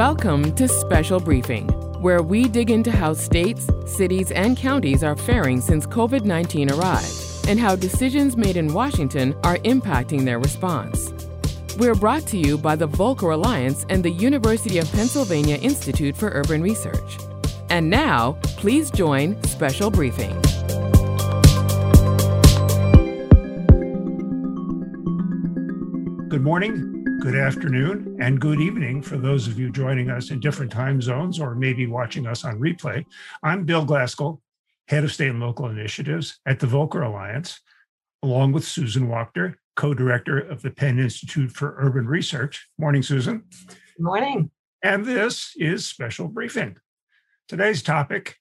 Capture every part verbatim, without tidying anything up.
Welcome to Special Briefing, where we dig into how states, cities, and counties are faring since COVID nineteen arrived and how decisions made in Washington are impacting their response. We're brought to you by the Volcker Alliance and the University of Pennsylvania Institute for Urban Research. And now, please join Special Briefing. Good morning, good afternoon, and good evening for those of you joining us in different time zones or maybe watching us on replay. I'm Bill Glaskell, Head of State and Local Initiatives at the Volcker Alliance, along with Susan Wachter, Co-Director of the Penn Institute for Urban Research. Morning, Susan. Good morning. And this is Special Briefing. Today's topic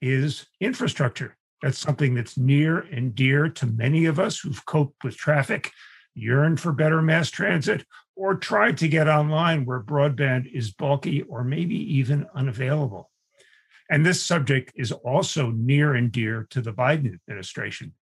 is infrastructure. That's something that's near and dear to many of us who've coped with traffic, yearned for better mass transit, or tried to get online where broadband is bulky or maybe even unavailable. And this subject is also near and dear to the Biden administration.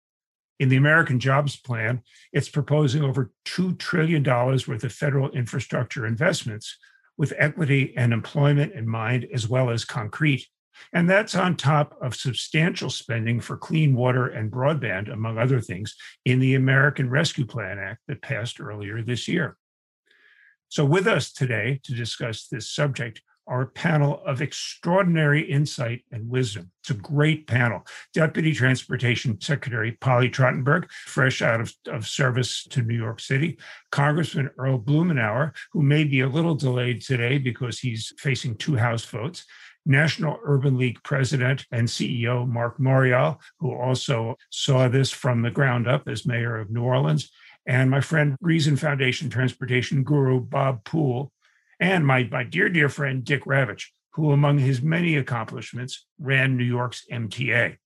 In the American Jobs Plan, it's proposing over two trillion dollars worth of federal infrastructure investments with equity and employment in mind, as well as concrete. And that's on top of substantial spending for clean water and broadband, among other things, in the American Rescue Plan Act that passed earlier this year. So with us today to discuss this subject are a panel of extraordinary insight and wisdom. It's a great panel. Deputy Transportation Secretary Polly Trottenberg, fresh out of, of service to New York City. Congressman Earl Blumenauer, who may be a little delayed today because he's facing two House votes. National Urban League President and C E O Marc Morial, who also saw this from the ground up as mayor of New Orleans. And my friend, Reason Foundation transportation guru Bob Poole, and my, my dear, dear friend, Dick Ravitch, who among his many accomplishments ran New York's M T A.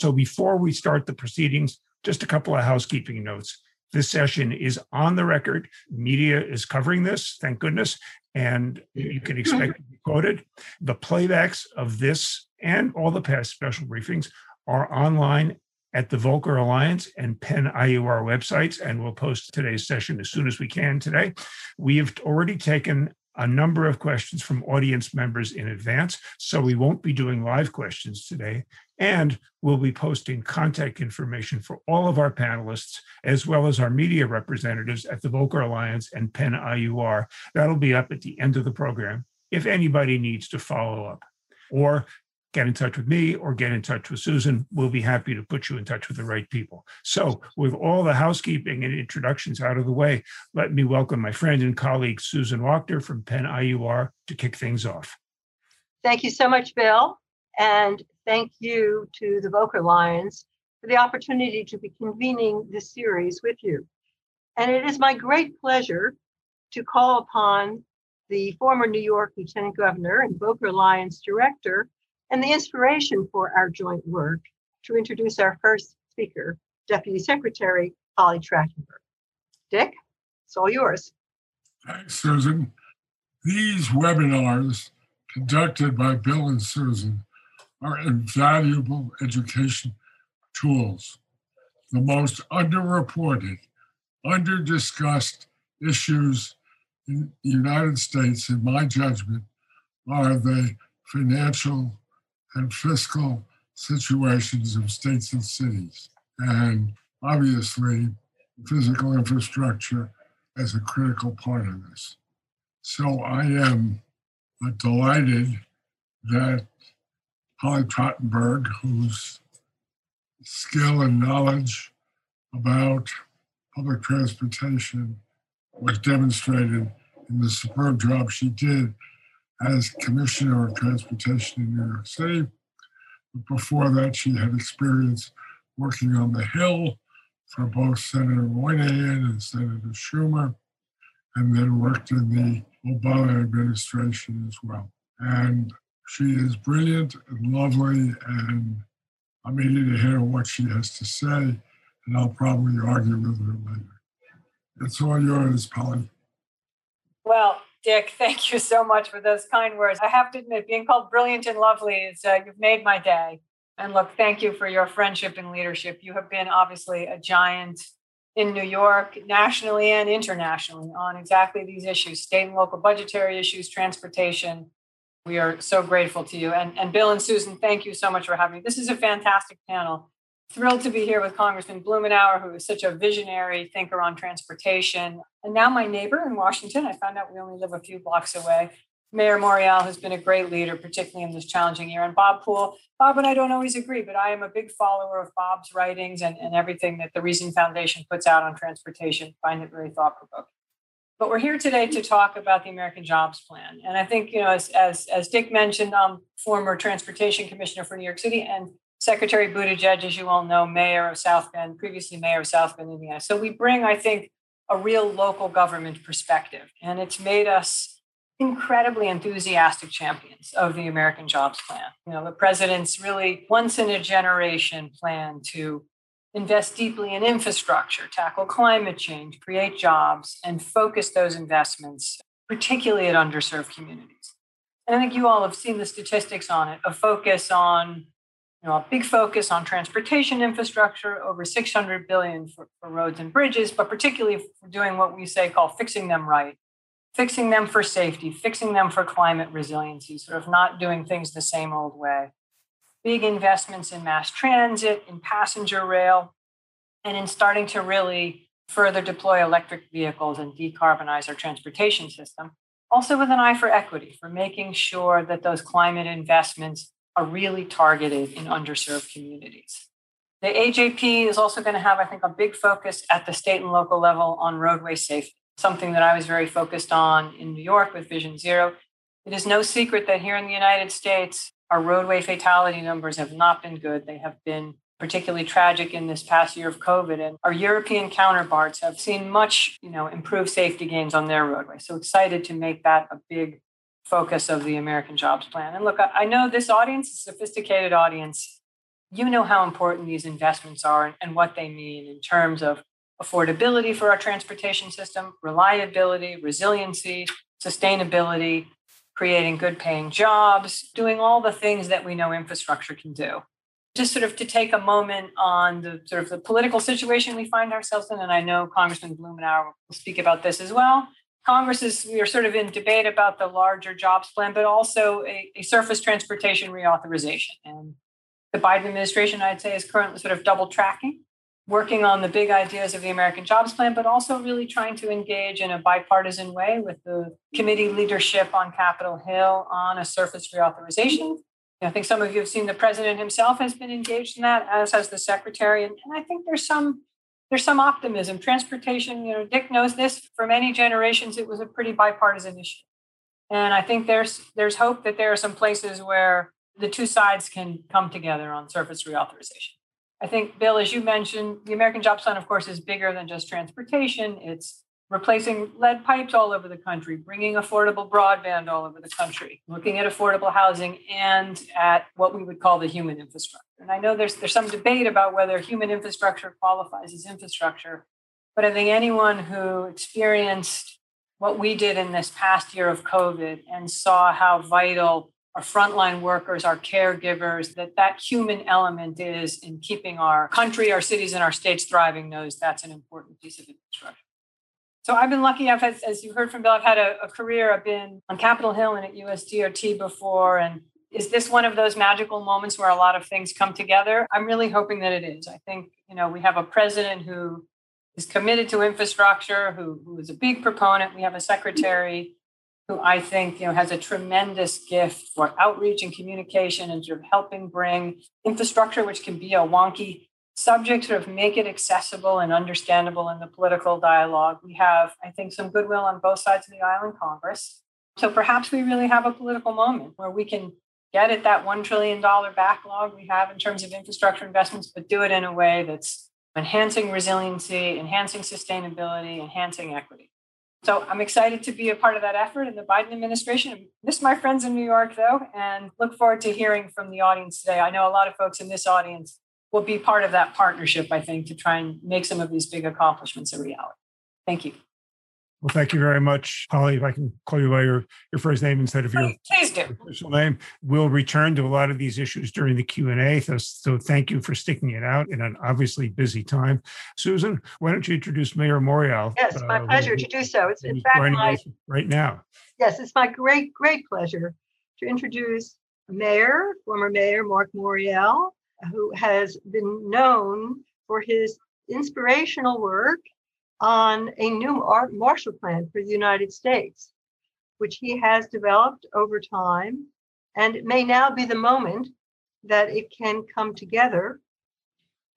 So before we start the proceedings, just a couple of housekeeping notes. This session is on the record. Media is covering this, thank goodness, and you can expect to be quoted. The playbacks of this and all the past special briefings are online at the Volcker Alliance and Penn I U R websites, and we'll post today's session as soon as we can today. We have already taken a number of questions from audience members in advance, so we won't be doing live questions today. And we'll be posting contact information for all of our panelists, as well as our media representatives at the Volcker Alliance and Penn I U R. That'll be up at the end of the program if anybody needs to follow up or get in touch with me or get in touch with Susan. We'll be happy to put you in touch with the right people. So with all the housekeeping and introductions out of the way, let me welcome my friend and colleague, Susan Wachter from Penn I U R to kick things off. Thank you so much, Bill. And thank you to the Volcker Alliance for the opportunity to be convening this series with you. And it is my great pleasure to call upon the former New York Lieutenant Governor and Volcker Alliance Director, and the inspiration for our joint work, to introduce our first speaker, Deputy Secretary Polly Trachtenberg. Dick, it's all yours. Thanks, Susan. These webinars conducted by Bill and Susan are invaluable education tools. The most underreported, under-discussed issues in the United States, in my judgment, are the financial and fiscal situations of states and cities. And obviously, physical infrastructure is a critical part of this. So I am delighted that Polly Trottenberg, whose skill and knowledge about public transportation was demonstrated in the superb job she did as Commissioner of Transportation in New York City. But before that, she had experience working on the Hill for both Senator Moynihan and Senator Schumer, and then worked in the Obama administration as well. And she is brilliant and lovely, and I'm eager to hear what she has to say, and I'll probably argue with her later. It's all yours, Polly. Well, Dick, thank you so much for those kind words. I have to admit, being called brilliant and lovely is, uh, you've made my day. And look, thank you for your friendship and leadership. You have been obviously a giant in New York, nationally and internationally, on exactly these issues, state and local budgetary issues, transportation. We are so grateful to you. And, and Bill and Susan, thank you so much for having me. This is a fantastic panel. Thrilled to be here with Congressman Blumenauer, who is such a visionary thinker on transportation. And now my neighbor in Washington, I found out we only live a few blocks away, Mayor Morial, who's been a great leader, particularly in this challenging year. And Bob Poole, Bob and I don't always agree, but I am a big follower of Bob's writings and, and everything that the Reason Foundation puts out on transportation. Find it very thought-provoking. But we're here today to talk about the American Jobs Plan. And I think, you know, as, as, as Dick mentioned, I'm former transportation commissioner for New York City and Secretary Buttigieg, as you all know, mayor of South Bend, previously mayor of South Bend, Indiana. So we bring, I think, a real local government perspective, and it's made us incredibly enthusiastic champions of the American Jobs Plan. You know, the president's really once in a generation plan to invest deeply in infrastructure, tackle climate change, create jobs, and focus those investments, particularly at underserved communities. And I think you all have seen the statistics on it, a focus on, you know, a big focus on transportation infrastructure, over six hundred billion dollars for, for roads and bridges, but particularly for doing what we say call fixing them right. Fixing them for safety, fixing them for climate resiliency, sort of not doing things the same old way. Big investments in mass transit, in passenger rail, and in starting to really further deploy electric vehicles and decarbonize our transportation system. Also with an eye for equity, for making sure that those climate investments are really targeted in underserved communities. The A J P is also going to have, I think, a big focus at the state and local level on roadway safety. Something that I was very focused on in New York with Vision Zero. It is no secret that here in the United States, our roadway fatality numbers have not been good. They have been particularly tragic in this past year of COVID. And our European counterparts have seen much, you know, improved safety gains on their roadway. So excited to make that a big focus of the American Jobs Plan. And look, I know this audience, a sophisticated audience, you know how important these investments are and what they mean in terms of affordability for our transportation system, reliability, resiliency, sustainability, creating good paying jobs, doing all the things that we know infrastructure can do. Just sort of to take a moment on the sort of the political situation we find ourselves in, and I know Congressman Blumenauer will speak about this as well. Congress is, we are sort of in debate about the larger jobs plan, but also a, a surface transportation reauthorization. And the Biden administration, I'd say, is currently sort of double tracking, working on the big ideas of the American Jobs Plan, but also really trying to engage in a bipartisan way with the committee leadership on Capitol Hill on a surface reauthorization. I think some of you have seen the president himself has been engaged in that, as has the secretary. And, and I think there's some there's some optimism. Transportation, you know, Dick knows this, for many generations, it was a pretty bipartisan issue. And I think there's there's hope that there are some places where the two sides can come together on surface reauthorization. I think, Bill, as you mentioned, the American Jobs Plan, of course, is bigger than just transportation. It's replacing lead pipes all over the country, bringing affordable broadband all over the country, looking at affordable housing and at what we would call the human infrastructure. And I know there's there's some debate about whether human infrastructure qualifies as infrastructure, but I think anyone who experienced what we did in this past year of COVID and saw how vital our frontline workers, our caregivers, that that human element is in keeping our country, our cities, and our states thriving, knows that's an important piece of infrastructure. So I've been lucky. I've had, as you heard from Bill, I've had a, a career. I've been on Capitol Hill and at U S D O T before. And is this one of those magical moments where a lot of things come together? I'm really hoping that it is. I think, you know, we have a president who is committed to infrastructure, who, who is a big proponent. We have a secretary who I think, you know, has a tremendous gift for outreach and communication and sort of helping bring infrastructure, which can be a wonky subject, sort of make it accessible and understandable in the political dialogue. We have, I think, some goodwill on both sides of the aisle in Congress. So perhaps we really have a political moment where we can get at that one trillion dollars backlog we have in terms of infrastructure investments, but do it in a way that's enhancing resiliency, enhancing sustainability, enhancing equity. So I'm excited to be a part of that effort in the Biden administration. I miss my friends in New York, though, and look forward to hearing from the audience today. I know a lot of folks in this audience will be part of that partnership, I think, to try and make some of these big accomplishments a reality. Thank you. Well, thank you very much, Polly. If I can call you by your, your first name instead of your please, please official name. We'll return to a lot of these issues during the Q and A. So, so thank you for sticking it out in an obviously busy time. Susan, why don't you introduce Mayor Morial? Yes, my uh, pleasure to do so. It's in fact my, right now. Yes, it's my great, great pleasure to introduce Mayor, former Mayor Marc Morial, who has been known for his inspirational work on a new Marshall Plan for the United States, which he has developed over time. And it may now be the moment that it can come together.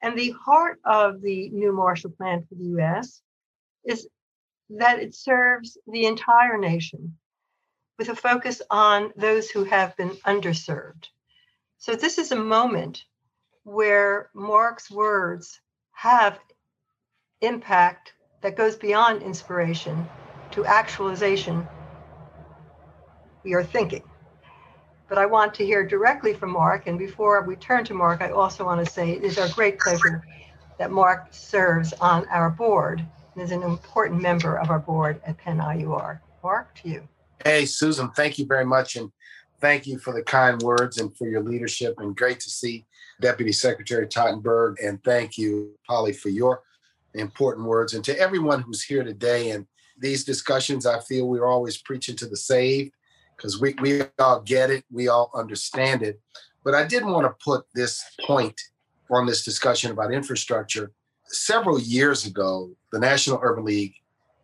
And the heart of the new Marshall Plan for the U S is that it serves the entire nation with a focus on those who have been underserved. So this is a moment where Marc's words have impact that goes beyond inspiration to actualization. We are thinking. But I want to hear directly from Marc. And before we turn to Marc, I also want to say it is our great pleasure that Marc serves on our board and is an important member of our board at Penn I U R. Marc, to you. Hey, Susan, thank you very much. And thank you for the kind words and for your leadership. And great to see Deputy Secretary Trottenberg. And thank you, Polly, for your important words. And to everyone who's here today and these discussions, I feel we're always preaching to the saved because we, we all get it. We all understand it. But I did want to put this point on this discussion about infrastructure. Several years ago, the National Urban League,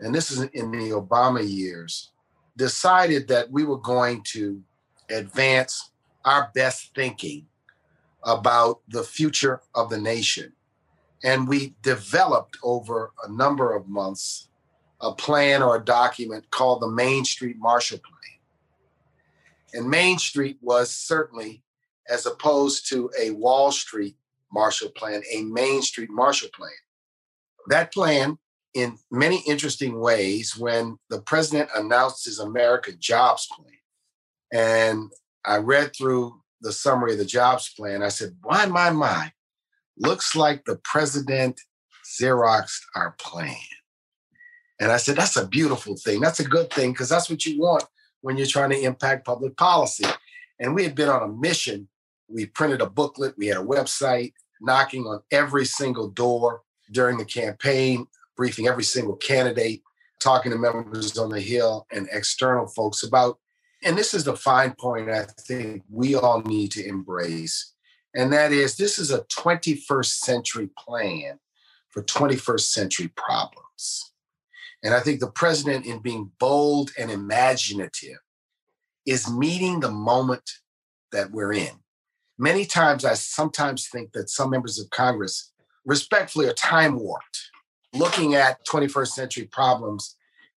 and this is in the Obama years, decided that we were going to advance our best thinking about the future of the nation. And we developed over a number of months a plan or a document called the Main Street Marshall Plan. And Main Street was certainly, as opposed to a Wall Street Marshall Plan, a Main Street Marshall Plan. That plan, in many interesting ways, when the president announced his American Jobs Plan, and I read through the summary of the Jobs Plan, I said, why my, my? Looks like the president Xeroxed our plan. And I said, that's a beautiful thing. That's a good thing, because that's what you want when you're trying to impact public policy. And we had been on a mission. We printed a booklet. We had a website, knocking on every single door during the campaign, briefing every single candidate, talking to members on the Hill and external folks about, and this is the fine point I think we all need to embrace. And that is, this is a twenty-first century plan for twenty-first century problems. And I think the president, in being bold and imaginative, is meeting the moment that we're in. Many times, I sometimes think that some members of Congress, respectfully, are time warped, looking at twenty-first century problems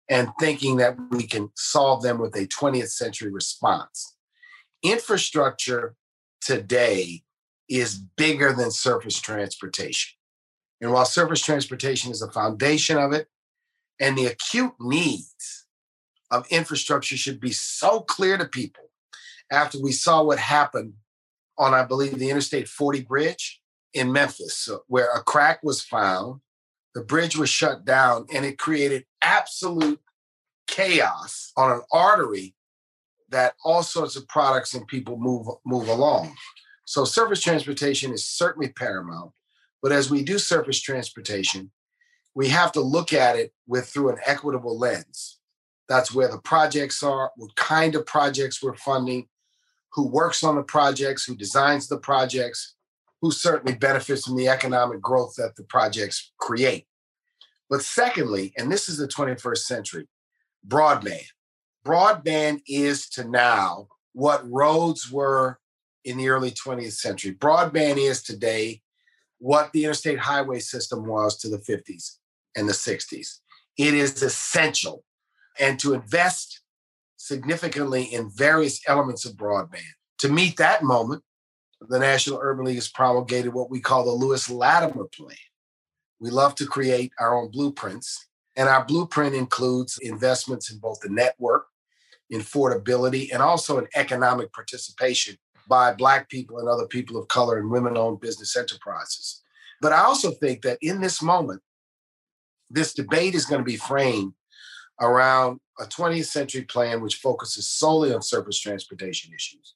and thinking that we can solve them with a twentieth century response. Infrastructure today is bigger than surface transportation. And while surface transportation is the foundation of it, and the acute needs of infrastructure should be so clear to people after we saw what happened on, I believe, the Interstate forty Bridge in Memphis, where a crack was found, the bridge was shut down, and it created absolute chaos on an artery that all sorts of products and people move, move along. So surface transportation is certainly paramount, but as we do surface transportation, we have to look at it with through an equitable lens. That's where the projects are, what kind of projects we're funding, who works on the projects, who designs the projects, who certainly benefits from the economic growth that the projects create. But secondly, and this is the twenty-first century, broadband. Broadband is to now what roads were in the early twentieth century. Broadband is today what the interstate highway system was to the fifties and the sixties. It is essential. And to invest significantly in various elements of broadband. To meet that moment, the National Urban League has promulgated what we call the Lewis Latimer Plan. We love to create our own blueprints, and our blueprint includes investments in both the network, in affordability, and also in economic participation by Black people and other people of color and women-owned business enterprises. But I also think that in this moment, this debate is going to be framed around a twentieth century plan which focuses solely on surface transportation issues,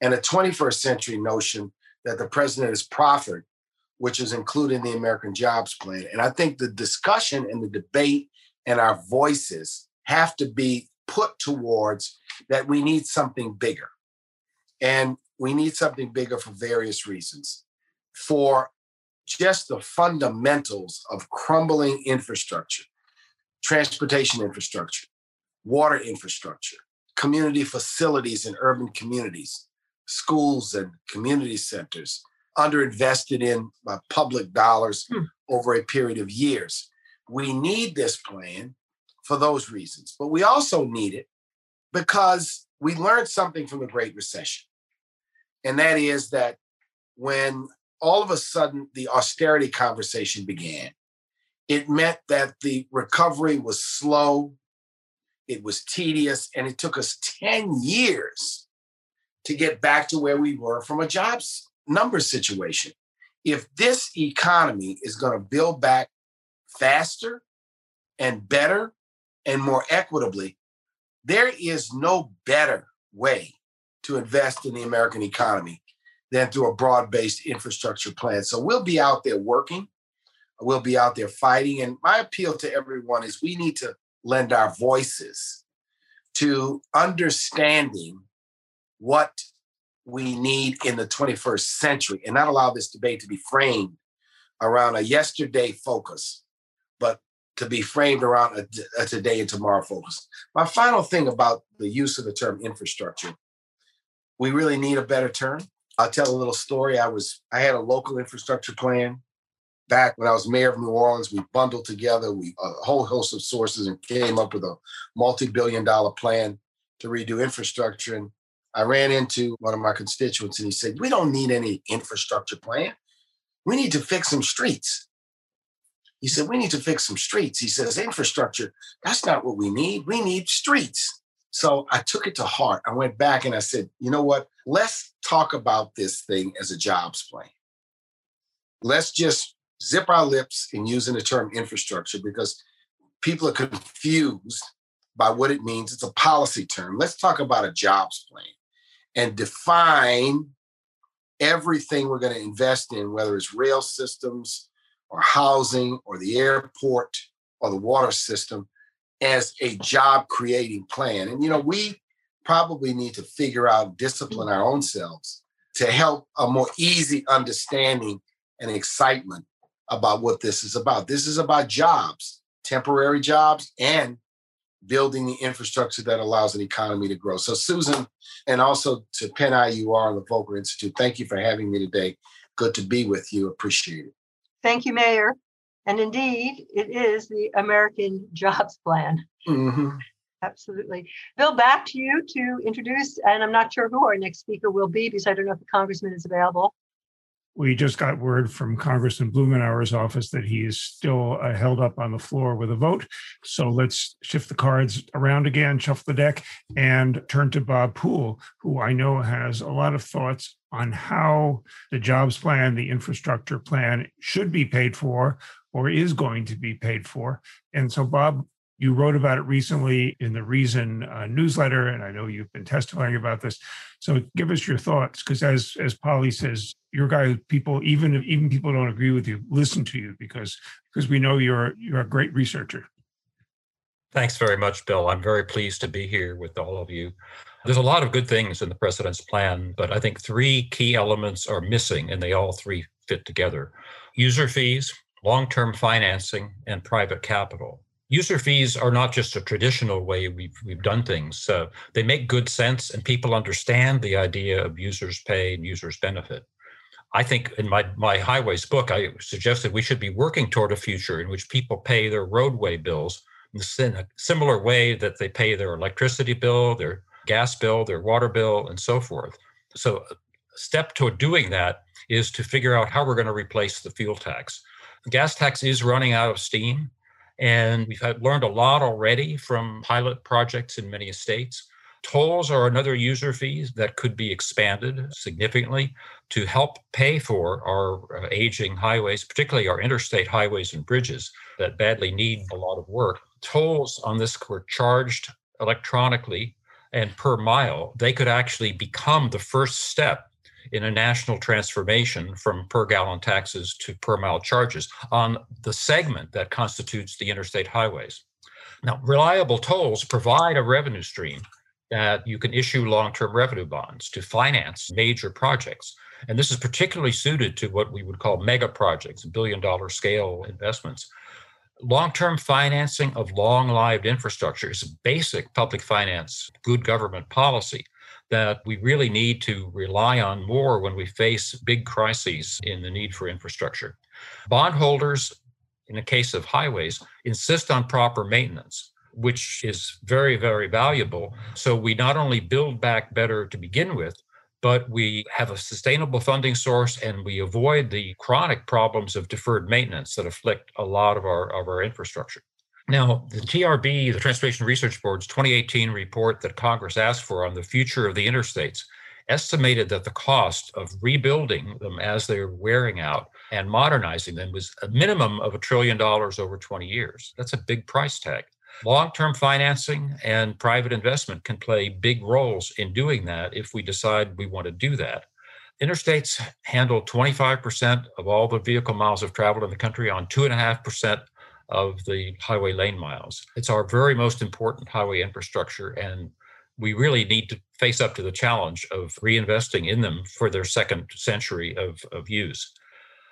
and a twenty-first century notion that the president has proffered, which is included in the American Jobs Plan. And I think the discussion and the debate and our voices have to be put towards that we need something bigger. And we need something bigger for various reasons. For just the fundamentals of crumbling infrastructure, transportation infrastructure, water infrastructure, community facilities in urban communities, schools and community centers, underinvested in by public dollars hmm. over a period of years. We need this plan for those reasons, but we also need it because we learned something from the Great Recession. And that is that when all of a sudden the austerity conversation began, it meant that the recovery was slow, it was tedious, and it took us ten years to get back to where we were from a jobs number situation. If this economy is going to build back faster and better and more equitably, there is no better way to invest in the American economy than through a broad-based infrastructure plan. So we'll be out there working. We'll be out there fighting. And my appeal to everyone is we need to lend our voices to understanding what we need in the twenty-first century and not allow this debate to be framed around a yesterday focus, but to be framed around a, a today and tomorrow focus. My final thing about the use of the term infrastructure, we really need a better term. I'll tell a little story. I was I had a local infrastructure plan back when I was mayor of New Orleans. We bundled together we, a whole host of sources and came up with a multi-billion dollar plan to redo infrastructure. And I ran into one of my constituents and he said, "We don't need any infrastructure plan. We need to fix some streets." He said, "We need to fix some streets." He says, "Infrastructure, that's not what we need. We need streets." So I took it to heart. I went back and I said, you know what? Let's talk about this thing as a jobs plan. Let's just zip our lips in using the term infrastructure because people are confused by what it means. It's a policy term. Let's talk about a jobs plan and define everything we're going to invest in, whether it's rail systems or housing or the airport or the water system, as a job-creating plan. And, you know, we probably need to figure out, discipline our own selves to help a more easy understanding and excitement about what this is about. This is about jobs, temporary jobs, and building the infrastructure that allows an economy to grow. So, Susan, and also to Penn I U R and the Volcker Institute, thank you for having me today. Good to be with you. Appreciate it. Thank you, Mayor. And indeed, it is the American Jobs Plan. Mm-hmm. Absolutely. Bill, back to you to introduce, and I'm not sure who our next speaker will be because I don't know if the congressman is available. We just got word from Congressman Blumenauer's office that he is still uh, held up on the floor with a vote. So let's shift the cards around again, shuffle the deck, and turn to Bob Poole, who I know has a lot of thoughts on how the jobs plan, the infrastructure plan should be paid for or is going to be paid for. And so, Bob, you wrote about it recently in the Reason uh, newsletter, and I know you've been testifying about this. So give us your thoughts, because as as Polly says, you're a guy people, even if even people don't agree with you, listen to you because because we know you're you're a great researcher. Thanks very much, Bill. I'm very pleased to be here with all of you. There's a lot of good things in the president's plan, but I think three key elements are missing, and they all three fit together. User fees, long-term financing, and private capital. User fees are not just a traditional way we've, we've done things. Uh, they make good sense, and people understand the idea of users pay and users benefit. I think in my, my highways book, I suggested we should be working toward a future in which people pay their roadway bills in a similar way that they pay their electricity bill, their gas bill, their water bill, and so forth. So a step toward doing that is to figure out how we're going to replace the fuel tax. The gas tax is running out of steam. And we've had learned a lot already from pilot projects in many states. Tolls are another user fee that could be expanded significantly to help pay for our aging highways, particularly our interstate highways and bridges that badly need a lot of work. tolls on this were charged electronically and per mile, they could actually become the first step in a national transformation from per gallon taxes to per mile charges on the segment that constitutes the interstate highways. Now, reliable tolls provide a revenue stream that you can issue long-term revenue bonds to finance major projects. And this is particularly suited to what we would call mega projects, billion dollar scale investments. Long-term financing of long-lived infrastructure is a basic public finance, good government policy that we really need to rely on more when we face big crises in the need for infrastructure. Bondholders, in the case of highways, insist on proper maintenance, which is very, very valuable. So we not only build back better to begin with, but we have a sustainable funding source and we avoid the chronic problems of deferred maintenance that afflict a lot of our, of our infrastructure. Now, the T R B, the Transportation Research Board's twenty eighteen report that Congress asked for on the future of the interstates, estimated that the cost of rebuilding them as they're wearing out and modernizing them was a minimum of a trillion dollars over twenty years. That's a big price tag. Long-term financing and private investment can play big roles in doing that if we decide we want to do that. Interstates handle twenty-five percent of all the vehicle miles of travel in the country on two point five percent of the highway lane miles. It's our very most important highway infrastructure, and we really need to face up to the challenge of reinvesting in them for their second century of, of use.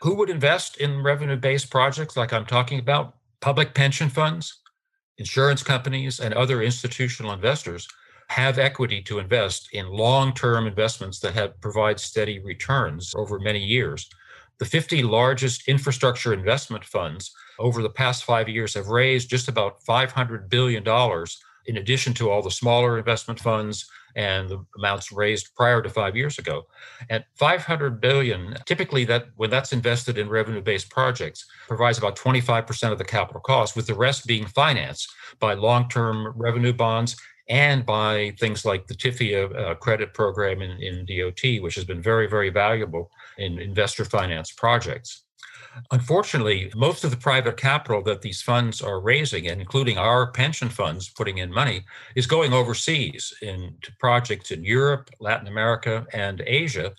Who would invest in revenue-based projects like I'm talking about? Public pension funds, insurance companies, and other institutional investors have equity to invest in long-term investments that have provide steady returns over many years. The fifty largest infrastructure investment funds over the past five years have raised just about five hundred billion dollars, in addition to all the smaller investment funds and the amounts raised prior to five years ago. At five hundred billion dollars, typically that when that's invested in revenue-based projects, provides about twenty-five percent of the capital cost, with the rest being financed by long-term revenue bonds and by things like the TIFIA uh, credit program in, in D O T, which has been very, very valuable in investor finance projects. Unfortunately, most of the private capital that these funds are raising, and including our pension funds putting in money, is going overseas into projects in Europe, Latin America, and Asia,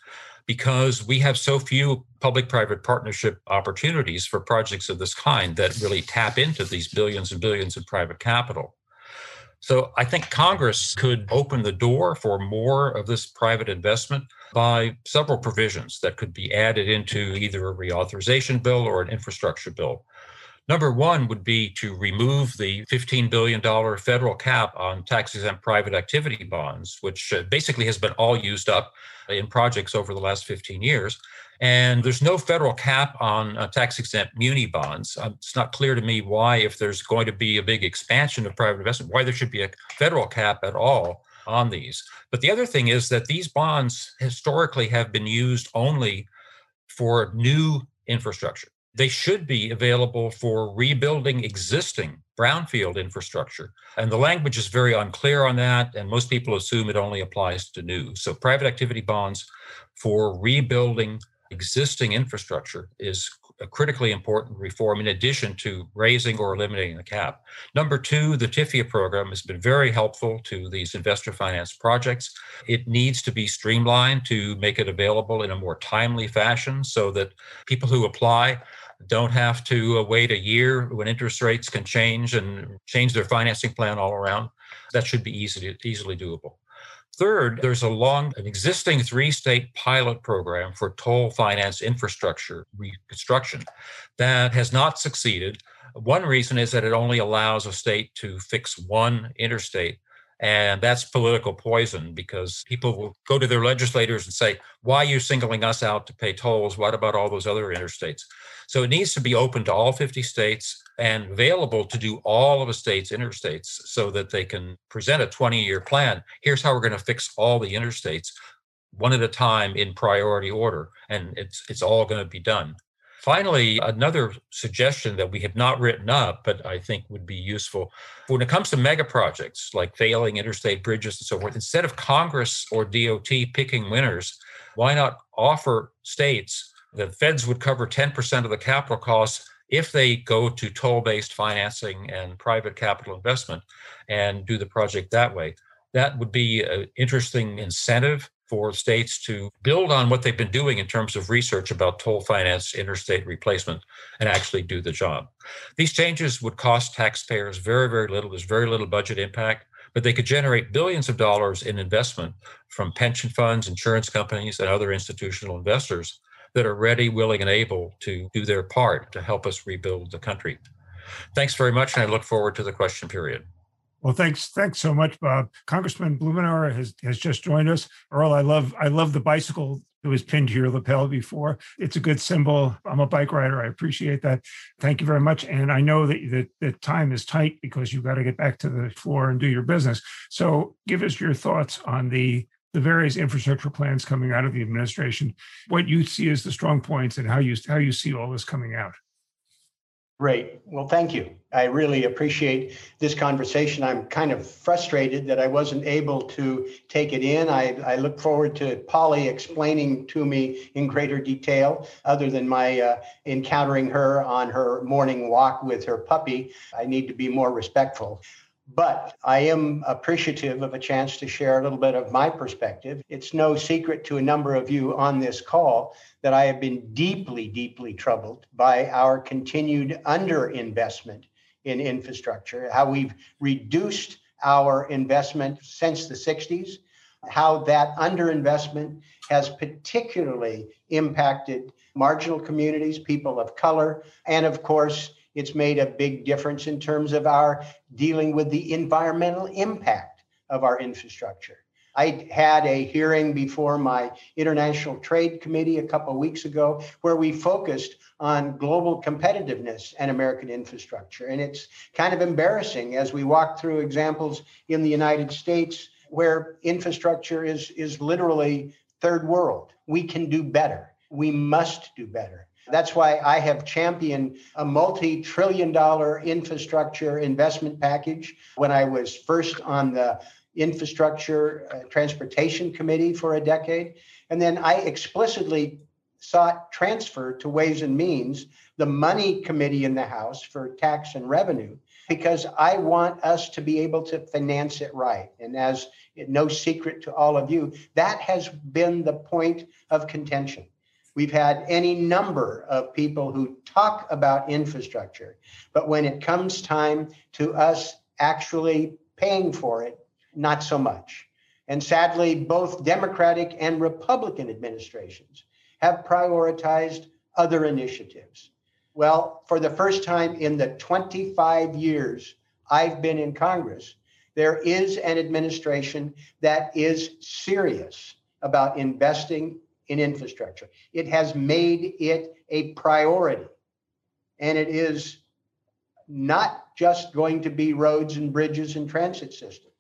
because we have so few public-private partnership opportunities for projects of this kind that really tap into these billions and billions of private capital. So I think Congress could open the door for more of this private investment by several provisions that could be added into either a reauthorization bill or an infrastructure bill. Number one would be to remove the fifteen billion dollars federal cap on tax-exempt private activity bonds, which basically has been all used up in projects over the last fifteen years. And there's no federal cap on uh, tax-exempt muni bonds. Um, it's not clear to me why, if there's going to be a big expansion of private investment, why there should be a federal cap at all on these. But the other thing is that these bonds historically have been used only for new infrastructure. They should be available for rebuilding existing brownfield infrastructure. And the language is very unclear on that, and most people assume it only applies to new. So private activity bonds for rebuilding existing infrastructure is a critically important reform, in addition to raising or eliminating the cap. Number two, the TIFIA program has been very helpful to these investor finance projects. It needs to be streamlined to make it available in a more timely fashion so that people who apply don't have to wait a year when interest rates can change and change their financing plan all around. That should be easy, easily doable. Third, there's a long, an existing three-state pilot program for toll finance infrastructure reconstruction that has not succeeded. One reason is that it only allows a state to fix one interstate, and that's political poison, because people will go to their legislators and say, why are you singling us out to pay tolls? What about all those other interstates? So it needs to be open to all fifty states and available to do all of a state's interstates so that they can present a twenty-year plan. Here's how we're going to fix all the interstates one at a time in priority order, and it's it's all going to be done. Finally, another suggestion that we have not written up, but I think would be useful, when it comes to mega projects like failing interstate bridges and so forth, instead of Congress or D O T picking winners, why not offer states — the feds would cover ten percent of the capital costs if they go to toll-based financing and private capital investment and do the project that way. That would be an interesting incentive for states to build on what they've been doing in terms of research about toll finance, interstate replacement, and actually do the job. These changes would cost taxpayers very, very little. There's very little budget impact, but they could generate billions of dollars in investment from pension funds, insurance companies, and other institutional investors that are ready, willing, and able to do their part to help us rebuild the country. Thanks very much, and I look forward to the question period. Well, thanks. Thanks so much, Bob. Congressman Blumenauer has, has just joined us. Earl, I love I love the bicycle that was pinned to your lapel before. It's a good symbol. I'm a bike rider. I appreciate that. Thank you very much. And I know that, that, that time is tight because you've got to get back to the floor and do your business. So give us your thoughts on the, the various infrastructure plans coming out of the administration, what you see as the strong points and how you how you see all this coming out. Great. Well, thank you. I really appreciate this conversation. I'm kind of frustrated that I wasn't able to take it in. I, I look forward to Polly explaining to me in greater detail, other than my uh, encountering her on her morning walk with her puppy. I need to be more respectful. But I am appreciative of a chance to share a little bit of my perspective. It's no secret to a number of you on this call that I have been deeply, deeply troubled by our continued underinvestment in infrastructure, how we've reduced our investment since the sixties, how that underinvestment has particularly impacted marginal communities, people of color, and of course, it's made a big difference in terms of our dealing with the environmental impact of our infrastructure. I had a hearing before my International Trade Committee a couple of weeks ago where we focused on global competitiveness and American infrastructure. And it's kind of embarrassing as we walk through examples in the United States where infrastructure is, is literally third world. We can do better. We must do better. That's why I have championed a multi-trillion dollar infrastructure investment package when I was first on the Infrastructure uh, Transportation Committee for a decade. And then I explicitly sought transfer to Ways and Means, the money committee in the House for tax and revenue, because I want us to be able to finance it right. And as no secret to all of you, that has been the point of contention. We've had any number of people who talk about infrastructure, but when it comes time to us actually paying for it, not so much. And sadly, both Democratic and Republican administrations have prioritized other initiatives. Well, for the first time in the twenty-five years I've been in Congress, there is an administration that is serious about investing in infrastructure. It has made it a priority. And it is not just going to be roads and bridges and transit systems.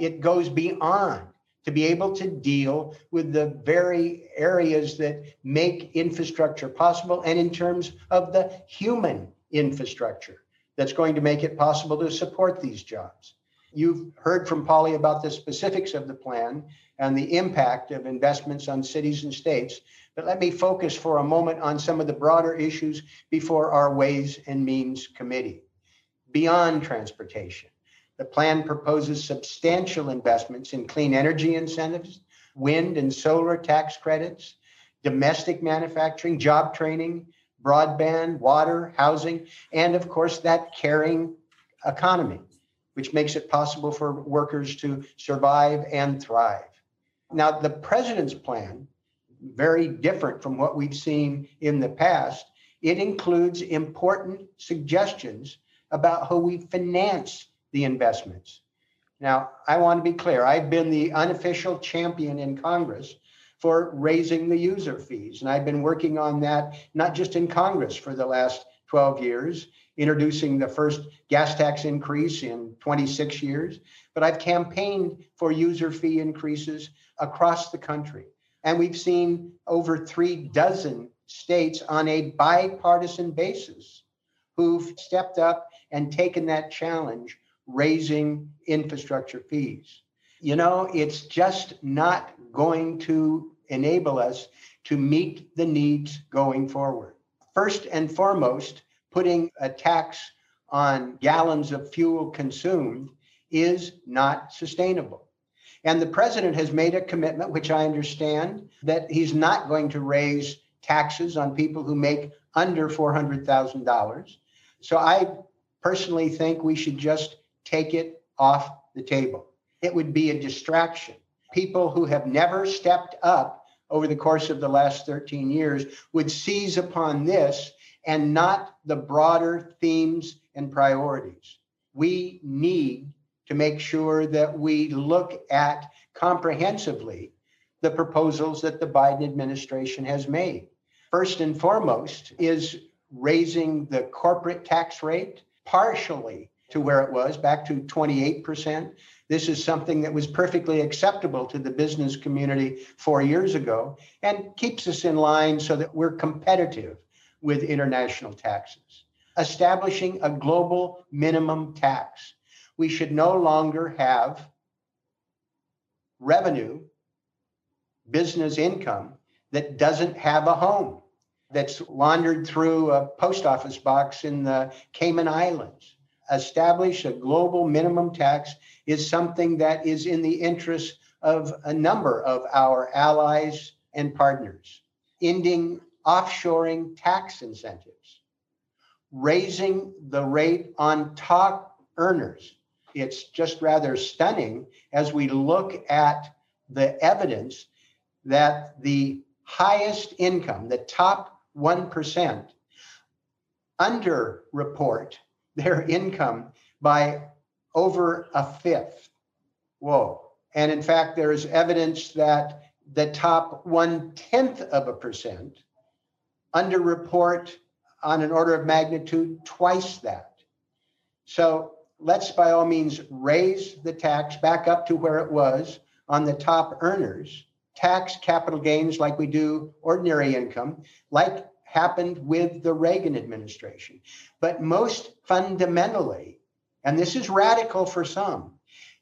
It goes beyond to be able to deal with the very areas that make infrastructure possible, and in terms of the human infrastructure that's going to make it possible to support these jobs. You've heard from Polly about the specifics of the plan and the impact of investments on cities and states, but let me focus for a moment on some of the broader issues before our Ways and Means Committee. Beyond transportation, the plan proposes substantial investments in clean energy incentives, wind and solar tax credits, domestic manufacturing, job training, broadband, water, housing, and of course that caring economy, which makes it possible for workers to survive and thrive. Now, the president's plan, very different from what we've seen in the past, it includes important suggestions about how we finance the investments. Now, I want to be clear, I've been the unofficial champion in Congress for raising the user fees, and I've been working on that, not just in Congress for the last twelve years, introducing the first gas tax increase in twenty-six years, but I've campaigned for user fee increases across the country. And we've seen over three dozen states on a bipartisan basis who've stepped up and taken that challenge, raising infrastructure fees. You know, it's just not going to enable us to meet the needs going forward. First and foremost, putting a tax on gallons of fuel consumed is not sustainable. And the president has made a commitment, which I understand, that he's not going to raise taxes on people who make under four hundred thousand dollars. So I personally think we should just take it off the table. It would be a distraction. People who have never stepped up over the course of the last thirteen years would seize upon this and not the broader themes and priorities. We need to make sure that we look at comprehensively the proposals that the Biden administration has made. First and foremost is raising the corporate tax rate partially to where it was, back to twenty-eight percent. This is something that was perfectly acceptable to the business community four years ago and keeps us in line so that we're competitive with international taxes. Establishing a global minimum tax. We should no longer have revenue, business income that doesn't have a home, that's laundered through a post office box in the Cayman Islands. Establish a global minimum tax is something that is in the interest of a number of our allies and partners. Ending offshoring tax incentives. Raising the rate on top earners. It's just rather stunning as we look at the evidence that the highest income, the top one percent, underreport their income by over a fifth. Whoa. And in fact, there is evidence that the top one-tenth of a percent underreport on an order of magnitude twice that. So let's, by all means, raise the tax back up to where it was on the top earners, tax capital gains like we do ordinary income, like happened with the Reagan administration. But most fundamentally, and this is radical for some,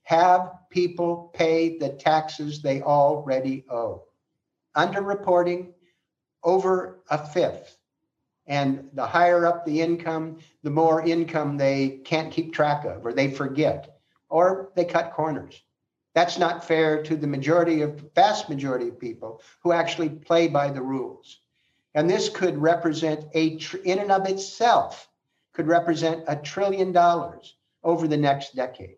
have people pay the taxes they already owe. Underreporting over a fifth. And the higher up the income, the more income they can't keep track of, or they forget, or they cut corners. That's not fair to the majority of, vast majority of people who actually play by the rules. And this could represent a, tr- in and of itself, could represent a trillion dollars over the next decade.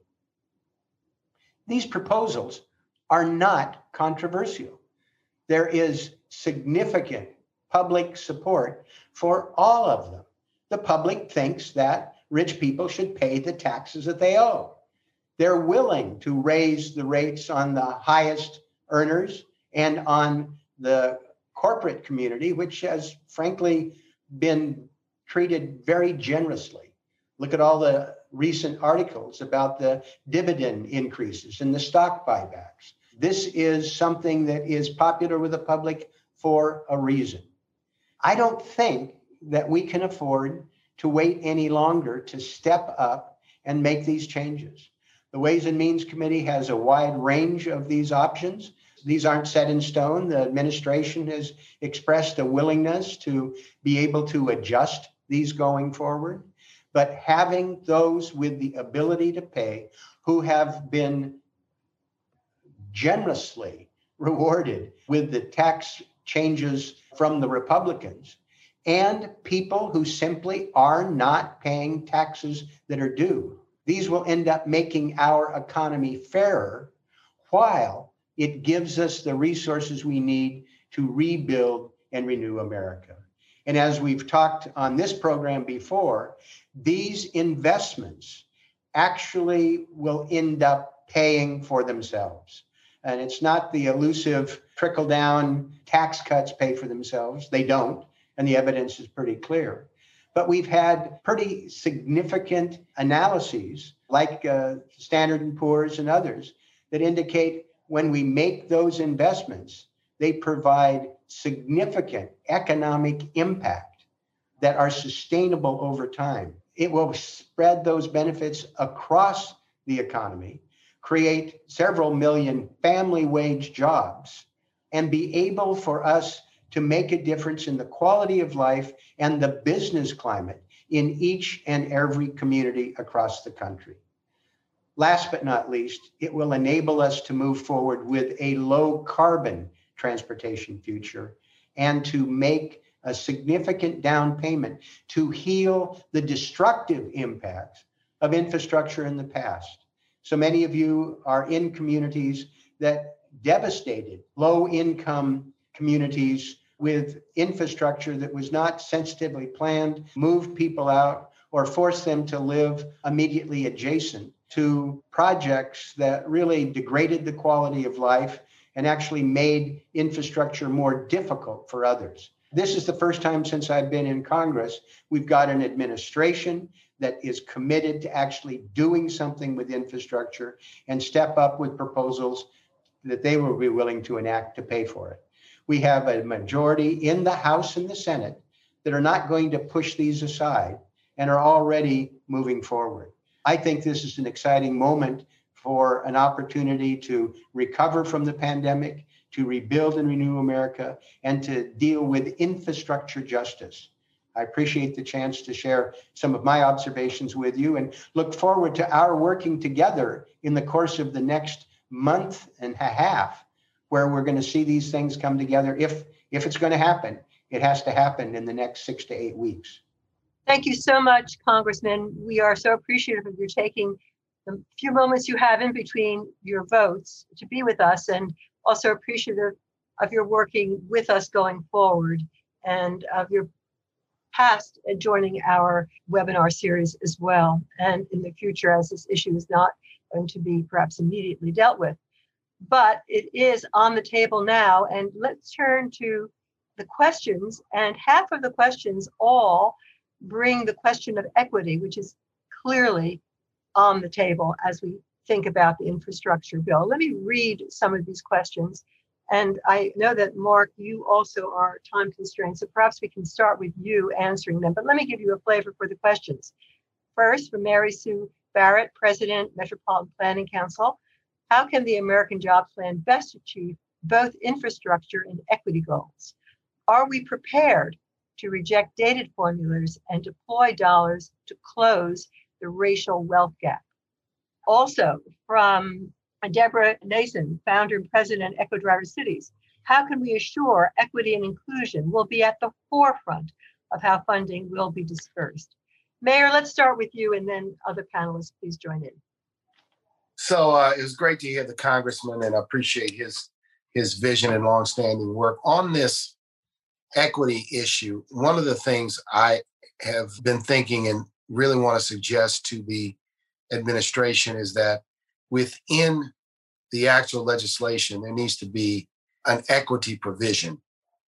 These proposals are not controversial. There is significant public support for all of them. The public thinks that rich people should pay the taxes that they owe. They're willing to raise the rates on the highest earners and on the corporate community, which has frankly been treated very generously. Look at all the recent articles about the dividend increases and the stock buybacks. This is something that is popular with the public for a reason. I don't think that we can afford to wait any longer to step up and make these changes. The Ways and Means Committee has a wide range of these options. These aren't set in stone. The administration has expressed a willingness to be able to adjust these going forward. But having those with the ability to pay who have been generously rewarded with the tax changes from the Republicans and people who simply are not paying taxes that are due. These will end up making our economy fairer while it gives us the resources we need to rebuild and renew America. And as we've talked on this program before, these investments actually will end up paying for themselves. And it's not the elusive trickle-down tax cuts pay for themselves. They don't, and the evidence is pretty clear. But we've had pretty significant analyses like uh, Standard and Poor's and others that indicate when we make those investments, they provide significant economic impact that are sustainable over time. It will spread those benefits across the economy, create several million family wage jobs, and be able for us to make a difference in the quality of life and the business climate in each and every community across the country. Last but not least, it will enable us to move forward with a low carbon transportation future and to make a significant down payment to heal the destructive impacts of infrastructure in the past. So many of you are in communities that devastated low-income communities with infrastructure that was not sensitively planned, moved people out, or forced them to live immediately adjacent to projects that really degraded the quality of life and actually made infrastructure more difficult for others. This is the first time since I've been in Congress, we've got an administration that is committed to actually doing something with infrastructure and step up with proposals that they will be willing to enact to pay for it. We have a majority in the House and the Senate that are not going to push these aside and are already moving forward. I think this is an exciting moment for an opportunity to recover from the pandemic, to rebuild and renew America, and to deal with infrastructure justice. I appreciate the chance to share some of my observations with you and look forward to our working together in the course of the next month and a half, where we're going to see these things come together. If, if it's going to happen, it has to happen in the next six to eight weeks. Thank you so much, Congressman. We are so appreciative of your taking the few moments you have in between your votes to be with us, and also appreciative of your working with us going forward and of your past and joining our webinar series as well, and in the future, as this issue is not going to be perhaps immediately dealt with. But it is on the table now, and let's turn to the questions, and half of the questions all bring the question of equity, which is clearly on the table as we think about the infrastructure bill. Let me read some of these questions. And I know that, Mark, you also are time constrained, so perhaps we can start with you answering them. But let me give you a flavor for the questions. First, from Mary Sue Barrett, President, Metropolitan Planning Council. How can the American Jobs Plan best achieve both infrastructure and equity goals? Are we prepared to reject dated formulas and deploy dollars to close the racial wealth gap? Also, from Deborah Nason, founder and president of EcoDriver Cities, how can we assure equity and inclusion will be at the forefront of how funding will be dispersed? Mayor, let's start with you, and then other panelists, please join in. So uh, it was great to hear the congressman, and appreciate his, his vision and longstanding work on this equity issue. One of the things I have been thinking and really want to suggest to the administration is that within the actual legislation, there needs to be an equity provision,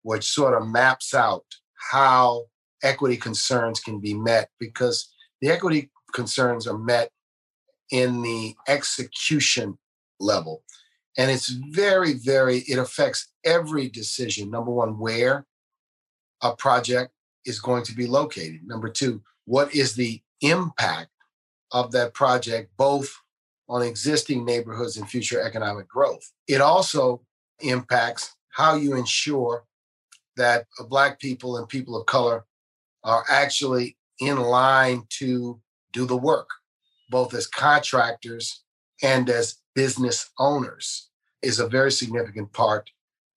which sort of maps out how equity concerns can be met, because the equity concerns are met in the execution level. And it's very, very, it affects every decision. Number one, where a project is going to be located. Number two, what is the impact of that project, both on existing neighborhoods and future economic growth. It also impacts how you ensure that Black people and people of color are actually in line to do the work, both as contractors and as business owners, is a very significant part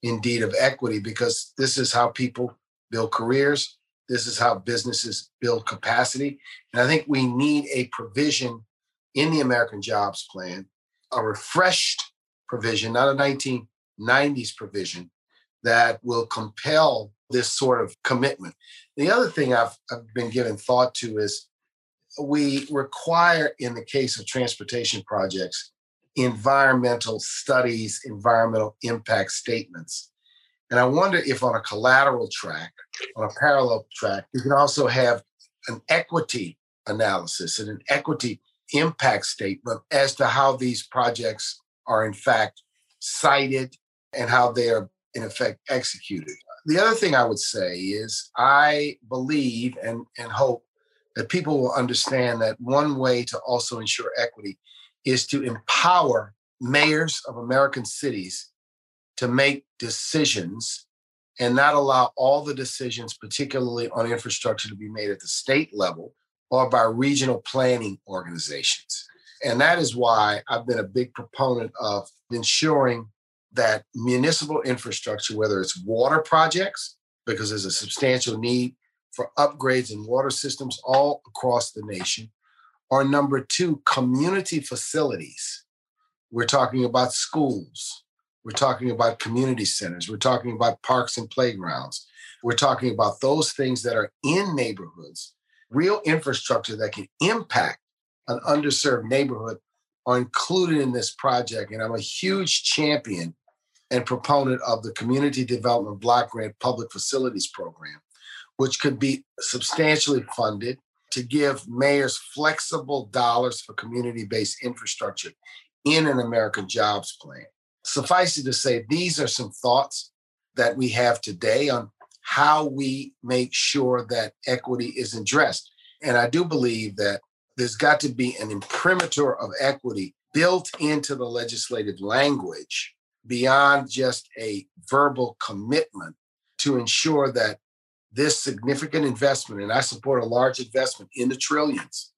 indeed of equity, because this is how people build careers. This is how businesses build capacity. And I think we need a provision in the American Jobs Plan, a refreshed provision, not a nineteen nineties provision, that will compel this sort of commitment. The other thing I've, I've been giving thought to is we require, in the case of transportation projects, environmental studies, environmental impact statements. And I wonder if on a collateral track, on a parallel track, you can also have an equity analysis and an equity impact statement as to how these projects are in fact cited and how they are in effect executed. The other thing I would say is I believe and, and hope that people will understand that one way to also ensure equity is to empower mayors of American cities to make decisions and not allow all the decisions, particularly on infrastructure, to be made at the state level or by regional planning organizations. And that is why I've been a big proponent of ensuring that municipal infrastructure, whether it's water projects, because there's a substantial need for upgrades in water systems all across the nation, or number two, community facilities. We're talking about schools. We're talking about community centers. We're talking about parks and playgrounds. We're talking about those things that are in neighborhoods, real infrastructure that can impact an underserved neighborhood are included in this project. And I'm a huge champion and proponent of the Community Development Block Grant Public Facilities Program, which could be substantially funded to give mayors flexible dollars for community-based infrastructure in an American Jobs Plan. Suffice it to say, these are some thoughts that we have today on how we make sure that equity is addressed. And I do believe that there's got to be an imprimatur of equity built into the legislative language beyond just a verbal commitment to ensure that this significant investment, and I support a large investment in the trillions,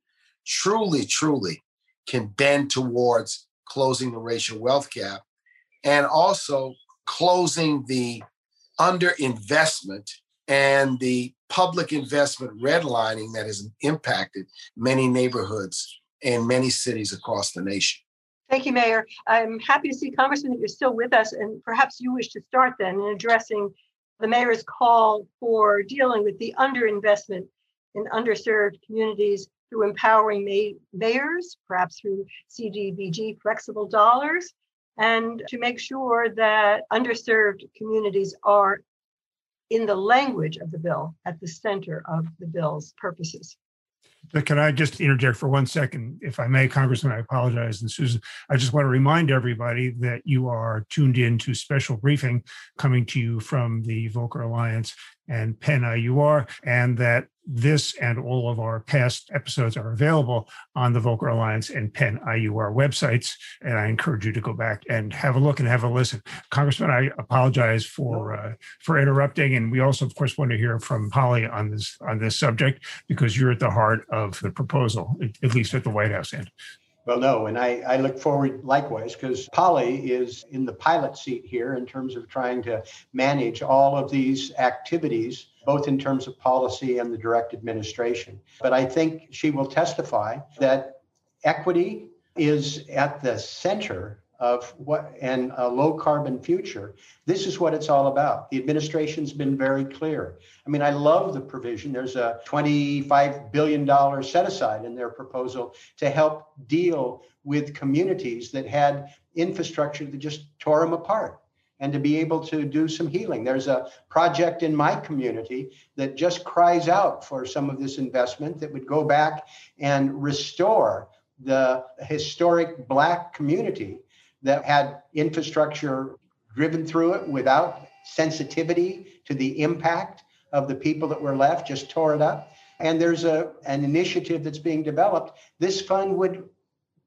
truly, truly can bend towards closing the racial wealth gap and also closing the underinvestment and the public investment redlining that has impacted many neighborhoods and many cities across the nation. Thank you, Mayor. I'm happy to see, Congressman, that you're still with us, and perhaps you wish to start then in addressing the mayor's call for dealing with the underinvestment in underserved communities through empowering may- mayors, perhaps through C D B G flexible dollars, and to make sure that underserved communities are in the language of the bill, at the center of the bill's purposes. But can I just interject for one second, if I may, Congressman? I apologize. And Susan, I just want to remind everybody that you are tuned in to Special Briefing coming to you from the Volcker Alliance and Penn I U R, and that this and all of our past episodes are available on the Volcker Alliance and Penn I U R websites. And I encourage you to go back and have a look and have a listen. Congressman, I apologize for uh, for interrupting. And we also, of course, want to hear from Polly on this on this subject, because you're at the heart of the proposal, at least at the White House end. Well, no, and I, I look forward likewise, because Polly is in the pilot seat here in terms of trying to manage all of these activities, both in terms of policy and the direct administration. But I think she will testify that equity is at the center of what, and a low carbon future. This is what it's all about. The administration's been very clear. I mean, I love the provision. There's a twenty-five billion dollars set aside in their proposal to help deal with communities that had infrastructure that just tore them apart, and to be able to do some healing. There's a project in my community that just cries out for some of this investment that would go back and restore the historic Black community that had infrastructure driven through it without sensitivity to the impact of the people that were left, just tore it up. And there's a an initiative that's being developed. This fund would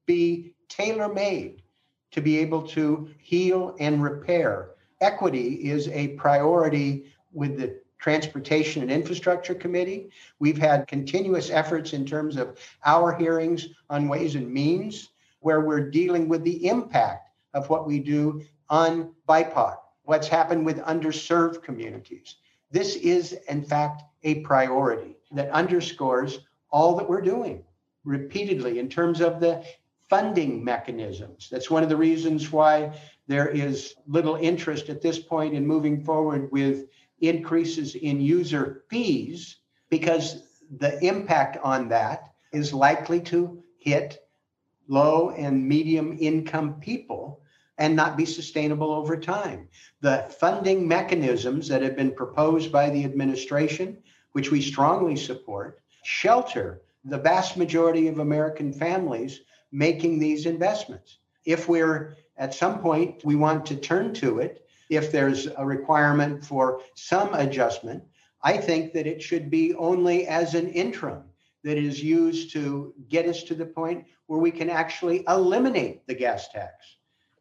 be tailor-made to be able to heal and repair. Equity is a priority with the Transportation and Infrastructure Committee. We've had continuous efforts in terms of our hearings on Ways and Means, where we're dealing with the impact of what we do on B I P O C, what's happened with underserved communities. This is, in fact, a priority that underscores all that we're doing repeatedly in terms of the funding mechanisms. That's one of the reasons why there is little interest at this point in moving forward with increases in user fees, because the impact on that is likely to hit low and medium income people and not be sustainable over time. The funding mechanisms that have been proposed by the administration, which we strongly support, shelter the vast majority of American families making these investments. If we're at some point, we want to turn to it, if there's a requirement for some adjustment, I think that it should be only as an interim that is used to get us to the point where we can actually eliminate the gas tax.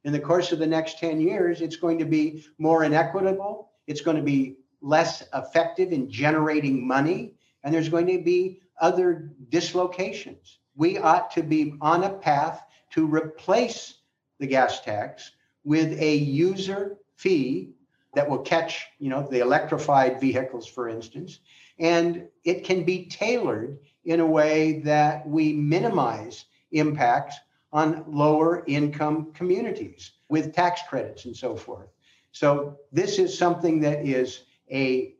In the course of the next ten years, it's going to be more inequitable. It's going to be less effective in generating money, and there's going to be other dislocations. We ought to be on a path to replace the gas tax with a user fee that will catch, you know, the electrified vehicles, for instance, and it can be tailored in a way that we minimize impacts on lower income communities with tax credits and so forth. So this is something that is a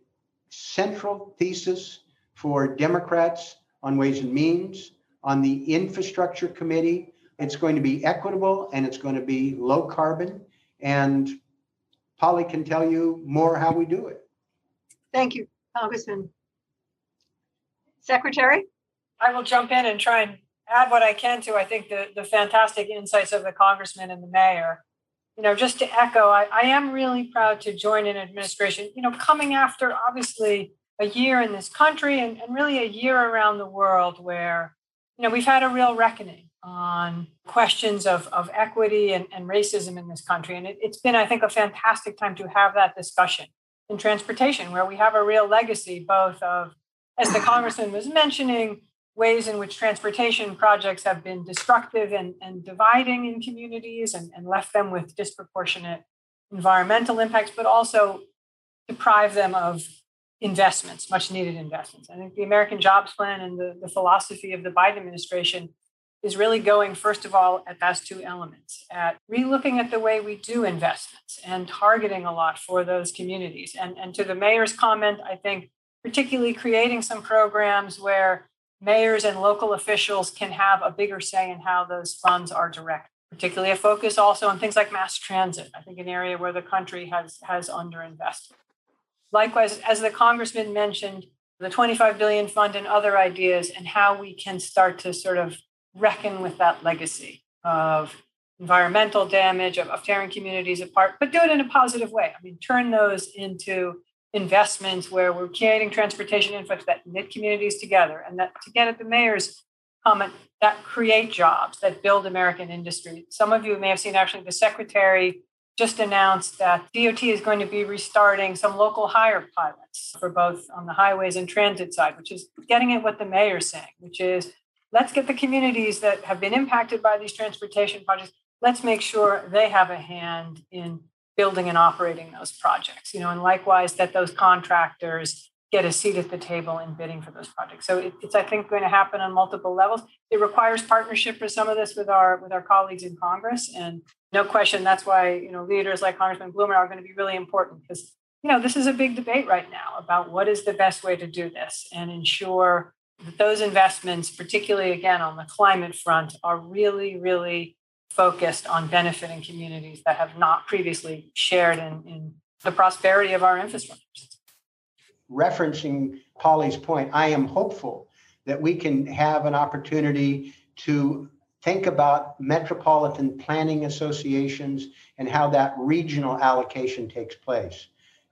central thesis for Democrats on Ways and Means, on the Infrastructure Committee. It's going to be equitable and it's going to be low carbon. And Polly can tell you more how we do it. Thank you, Congressman. Secretary? I will jump in and try and add what I can to, I think, the, the fantastic insights of the Congressman and the Mayor. You know, just to echo, I, I am really proud to join an administration, you know, coming after, obviously, a year in this country and, and really a year around the world where, you know, we've had a real reckoning on questions of, of equity and, and racism in this country. And it, it's been, I think, a fantastic time to have that discussion in transportation, where we have a real legacy, both of, as the Congressman was mentioning, ways in which transportation projects have been destructive and, and dividing in communities and, and left them with disproportionate environmental impacts, but also deprive them of investments, much needed investments. I think the American Jobs Plan and the, the philosophy of the Biden administration is really going, first of all, at those two elements, at relooking at the way we do investments and targeting a lot for those communities. And, and to the mayor's comment, I think particularly creating some programs where mayors and local officials can have a bigger say in how those funds are directed, particularly a focus also on things like mass transit, I think an area where the country has, has underinvested. Likewise, as the Congressman mentioned, the twenty-five billion dollars fund and other ideas and how we can start to sort of reckon with that legacy of environmental damage, of, of tearing communities apart, but do it in a positive way. I mean, turn those into investments where we're creating transportation infrastructure that knit communities together. And that, to get at the mayor's comment, that create jobs, that build American industry. Some of you may have seen, actually, the secretary just announced that D O T is going to be restarting some local hire pilots for both on the highways and transit side, which is getting at what the mayor's saying, which is let's get the communities that have been impacted by these transportation projects, let's make sure they have a hand in building and operating those projects, you know, and likewise that those contractors get a seat at the table in bidding for those projects. So it, it's, I think, going to happen on multiple levels. It requires partnership for some of this with our with our colleagues in Congress, and no question, that's why, you know, leaders like Congressman Blumenauer are going to be really important, because, you know, this is a big debate right now about what is the best way to do this and ensure that those investments, particularly, again, on the climate front, are really, really focused on benefiting communities that have not previously shared in, in the prosperity of our infrastructures. Referencing Polly's point, I am hopeful that we can have an opportunity to think about metropolitan planning associations and how that regional allocation takes place,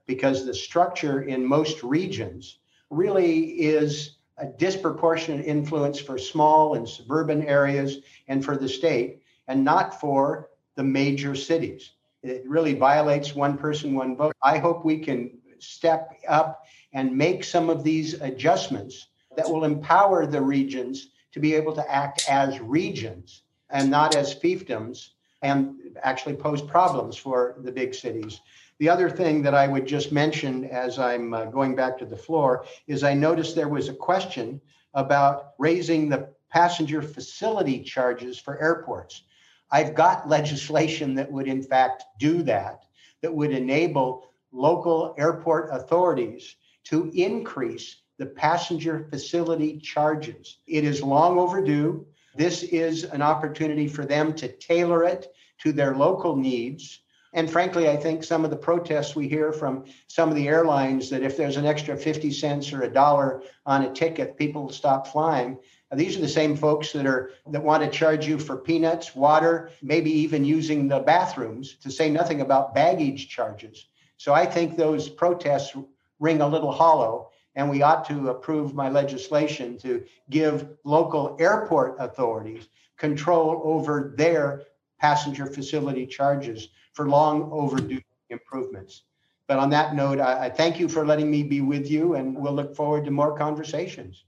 because the structure in most regions really is a disproportionate influence for small and suburban areas and for the state, and not for the major cities. It really violates one person, one vote. I hope we can step up and make some of these adjustments that will empower the regions to be able to act as regions and not as fiefdoms, and actually pose problems for the big cities. The other thing that I would just mention as I'm uh, going back to the floor is I noticed there was a question about raising the passenger facility charges for airports. I've got legislation that would in fact do that, that would enable local airport authorities to increase the passenger facility charges. It is long overdue. This is an opportunity for them to tailor it to their local needs. And frankly, I think some of the protests we hear from some of the airlines that if there's an extra fifty cents or a dollar on a ticket, people will stop flying. These are the same folks that are that want to charge you for peanuts, water, maybe even using the bathrooms, to say nothing about baggage charges. So I think those protests ring a little hollow, and we ought to approve my legislation to give local airport authorities control over their passenger facility charges for long overdue improvements. But on that note, I, I thank you for letting me be with you, and we'll look forward to more conversations.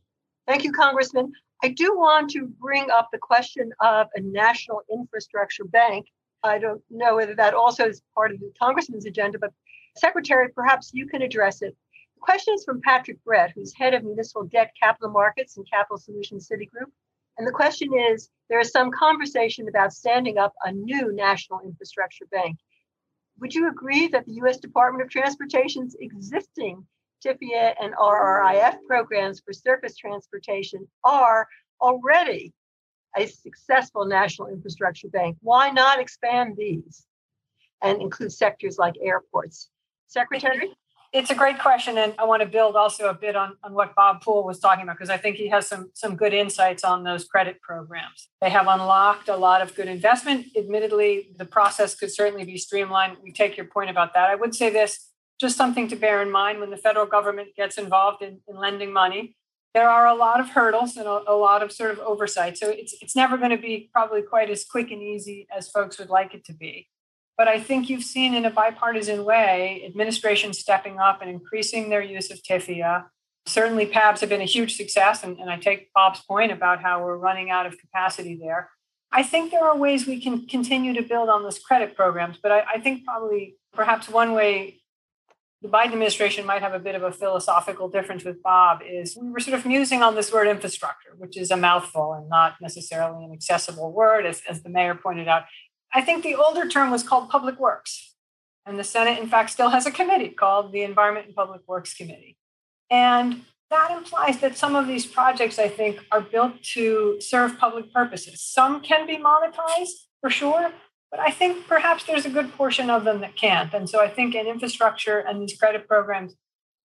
Thank you, Congressman. I do want to bring up the question of a national infrastructure bank. I don't know whether that also is part of the Congressman's agenda, but Secretary, perhaps you can address it. The question is from Patrick Brett, who's head of municipal debt capital markets and capital solutions Citigroup. And the question is, there is some conversation about standing up a new national infrastructure bank. Would you agree that the U S Department of Transportation's existing TIFIA and R R I F programs for surface transportation are already a successful national infrastructure bank? Why not expand these and include sectors like airports? Secretary? It's a great question. And I want to build also a bit on, on what Bob Poole was talking about, because I think he has some, some good insights on those credit programs. They have unlocked a lot of good investment. Admittedly, the process could certainly be streamlined. We take your point about that. I would say this, just something to bear in mind when the federal government gets involved in, in lending money. There are a lot of hurdles and a, a lot of sort of oversight. So it's it's never going to be probably quite as quick and easy as folks would like it to be. But I think you've seen in a bipartisan way, administration stepping up and increasing their use of TIFIA. Certainly PABs have been a huge success, and, and I take Bob's point about how we're running out of capacity there. I think there are ways we can continue to build on those credit programs, but I, I think probably perhaps one way the Biden administration might have a bit of a philosophical difference with Bob is we were sort of musing on this word infrastructure, which is a mouthful and not necessarily an accessible word, as, as the mayor pointed out. I think the older term was called public works. And the Senate, in fact, still has a committee called the Environment and Public Works Committee. And that implies that some of these projects, I think, are built to serve public purposes. Some can be monetized, for sure, but I think perhaps there's a good portion of them that can't. And so I think an infrastructure and these credit programs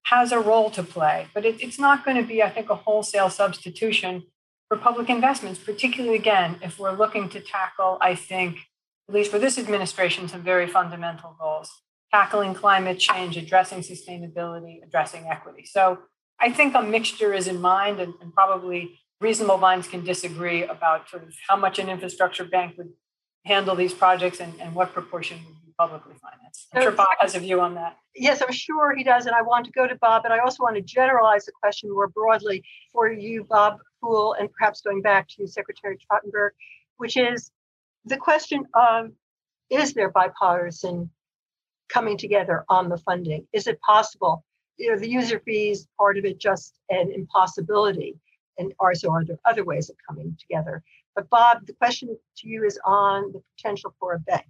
has a role to play, but it, it's not going to be, I think, a wholesale substitution for public investments, particularly, again, if we're looking to tackle, I think, at least for this administration, some very fundamental goals, tackling climate change, addressing sustainability, addressing equity. So I think a mixture is in mind, and, and probably reasonable minds can disagree about sort of how much an infrastructure bank would handle these projects and, and what proportion would be publicly financed. I'm sure Bob has a view on that. Yes, I'm sure he does. And I want to go to Bob, but I also want to generalize the question more broadly for you, Bob Poole, and perhaps going back to you, Secretary Trottenberg, which is the question of, is there bipartisan coming together on the funding? Is it possible? You know, the user fees part of it just an impossibility, and also are there other ways of coming together? But Bob, the question to you is on the potential for a bank.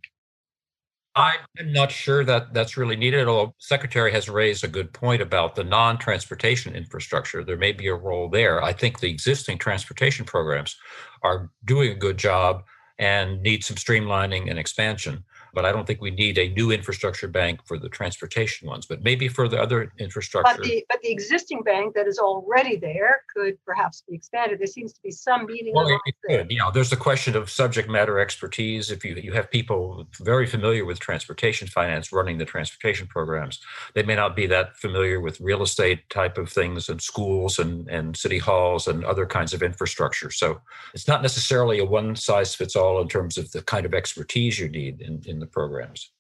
I'm not sure that that's really needed, although Secretary has raised a good point about the non-transportation infrastructure. There may be a role there. I think the existing transportation programs are doing a good job and need some streamlining and expansion. But I don't think we need a new infrastructure bank for the transportation ones, but maybe for the other infrastructure. But the, but the existing bank that is already there could perhaps be expanded. There seems to be some meeting. Well, it could. You know, there's the question of subject matter expertise. If you, you have people very familiar with transportation finance running the transportation programs, they may not be that familiar with real estate type of things and schools and, and city halls and other kinds of infrastructure. So it's not necessarily a one size fits all in terms of the kind of expertise you need in, in the programs.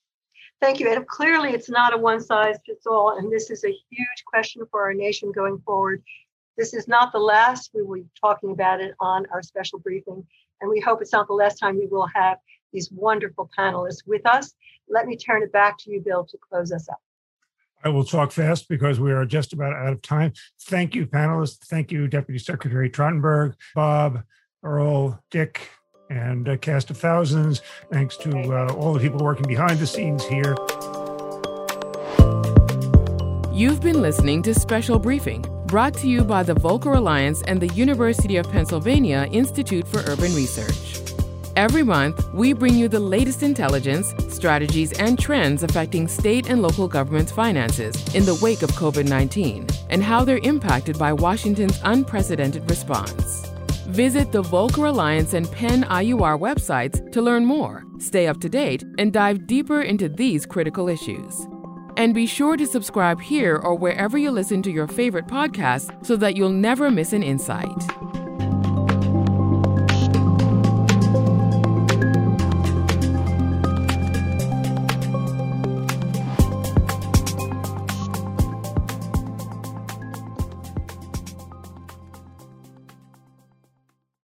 Thank you. And clearly it's not a one size fits all. And this is a huge question for our nation going forward. This is not the last. We will be talking about it on our special briefing. And we hope it's not the last time we will have these wonderful panelists with us. Let me turn it back to you, Bill, to close us up. I will talk fast because we are just about out of time. Thank you, panelists. Thank you, Deputy Secretary Trottenberg, Bob, Earl, Dick, and a cast of thousands. Thanks to uh, all the people working behind the scenes here. You've been listening to Special Briefing, brought to you by the Volcker Alliance and the University of Pennsylvania Institute for Urban Research. Every month, we bring you the latest intelligence, strategies, and trends affecting state and local government finances in the wake of COVID nineteen and how they're impacted by Washington's unprecedented response. Visit the Volcker Alliance and Penn I U R websites to learn more, stay up to date, and dive deeper into these critical issues. And be sure to subscribe here or wherever you listen to your favorite podcasts so that you'll never miss an insight.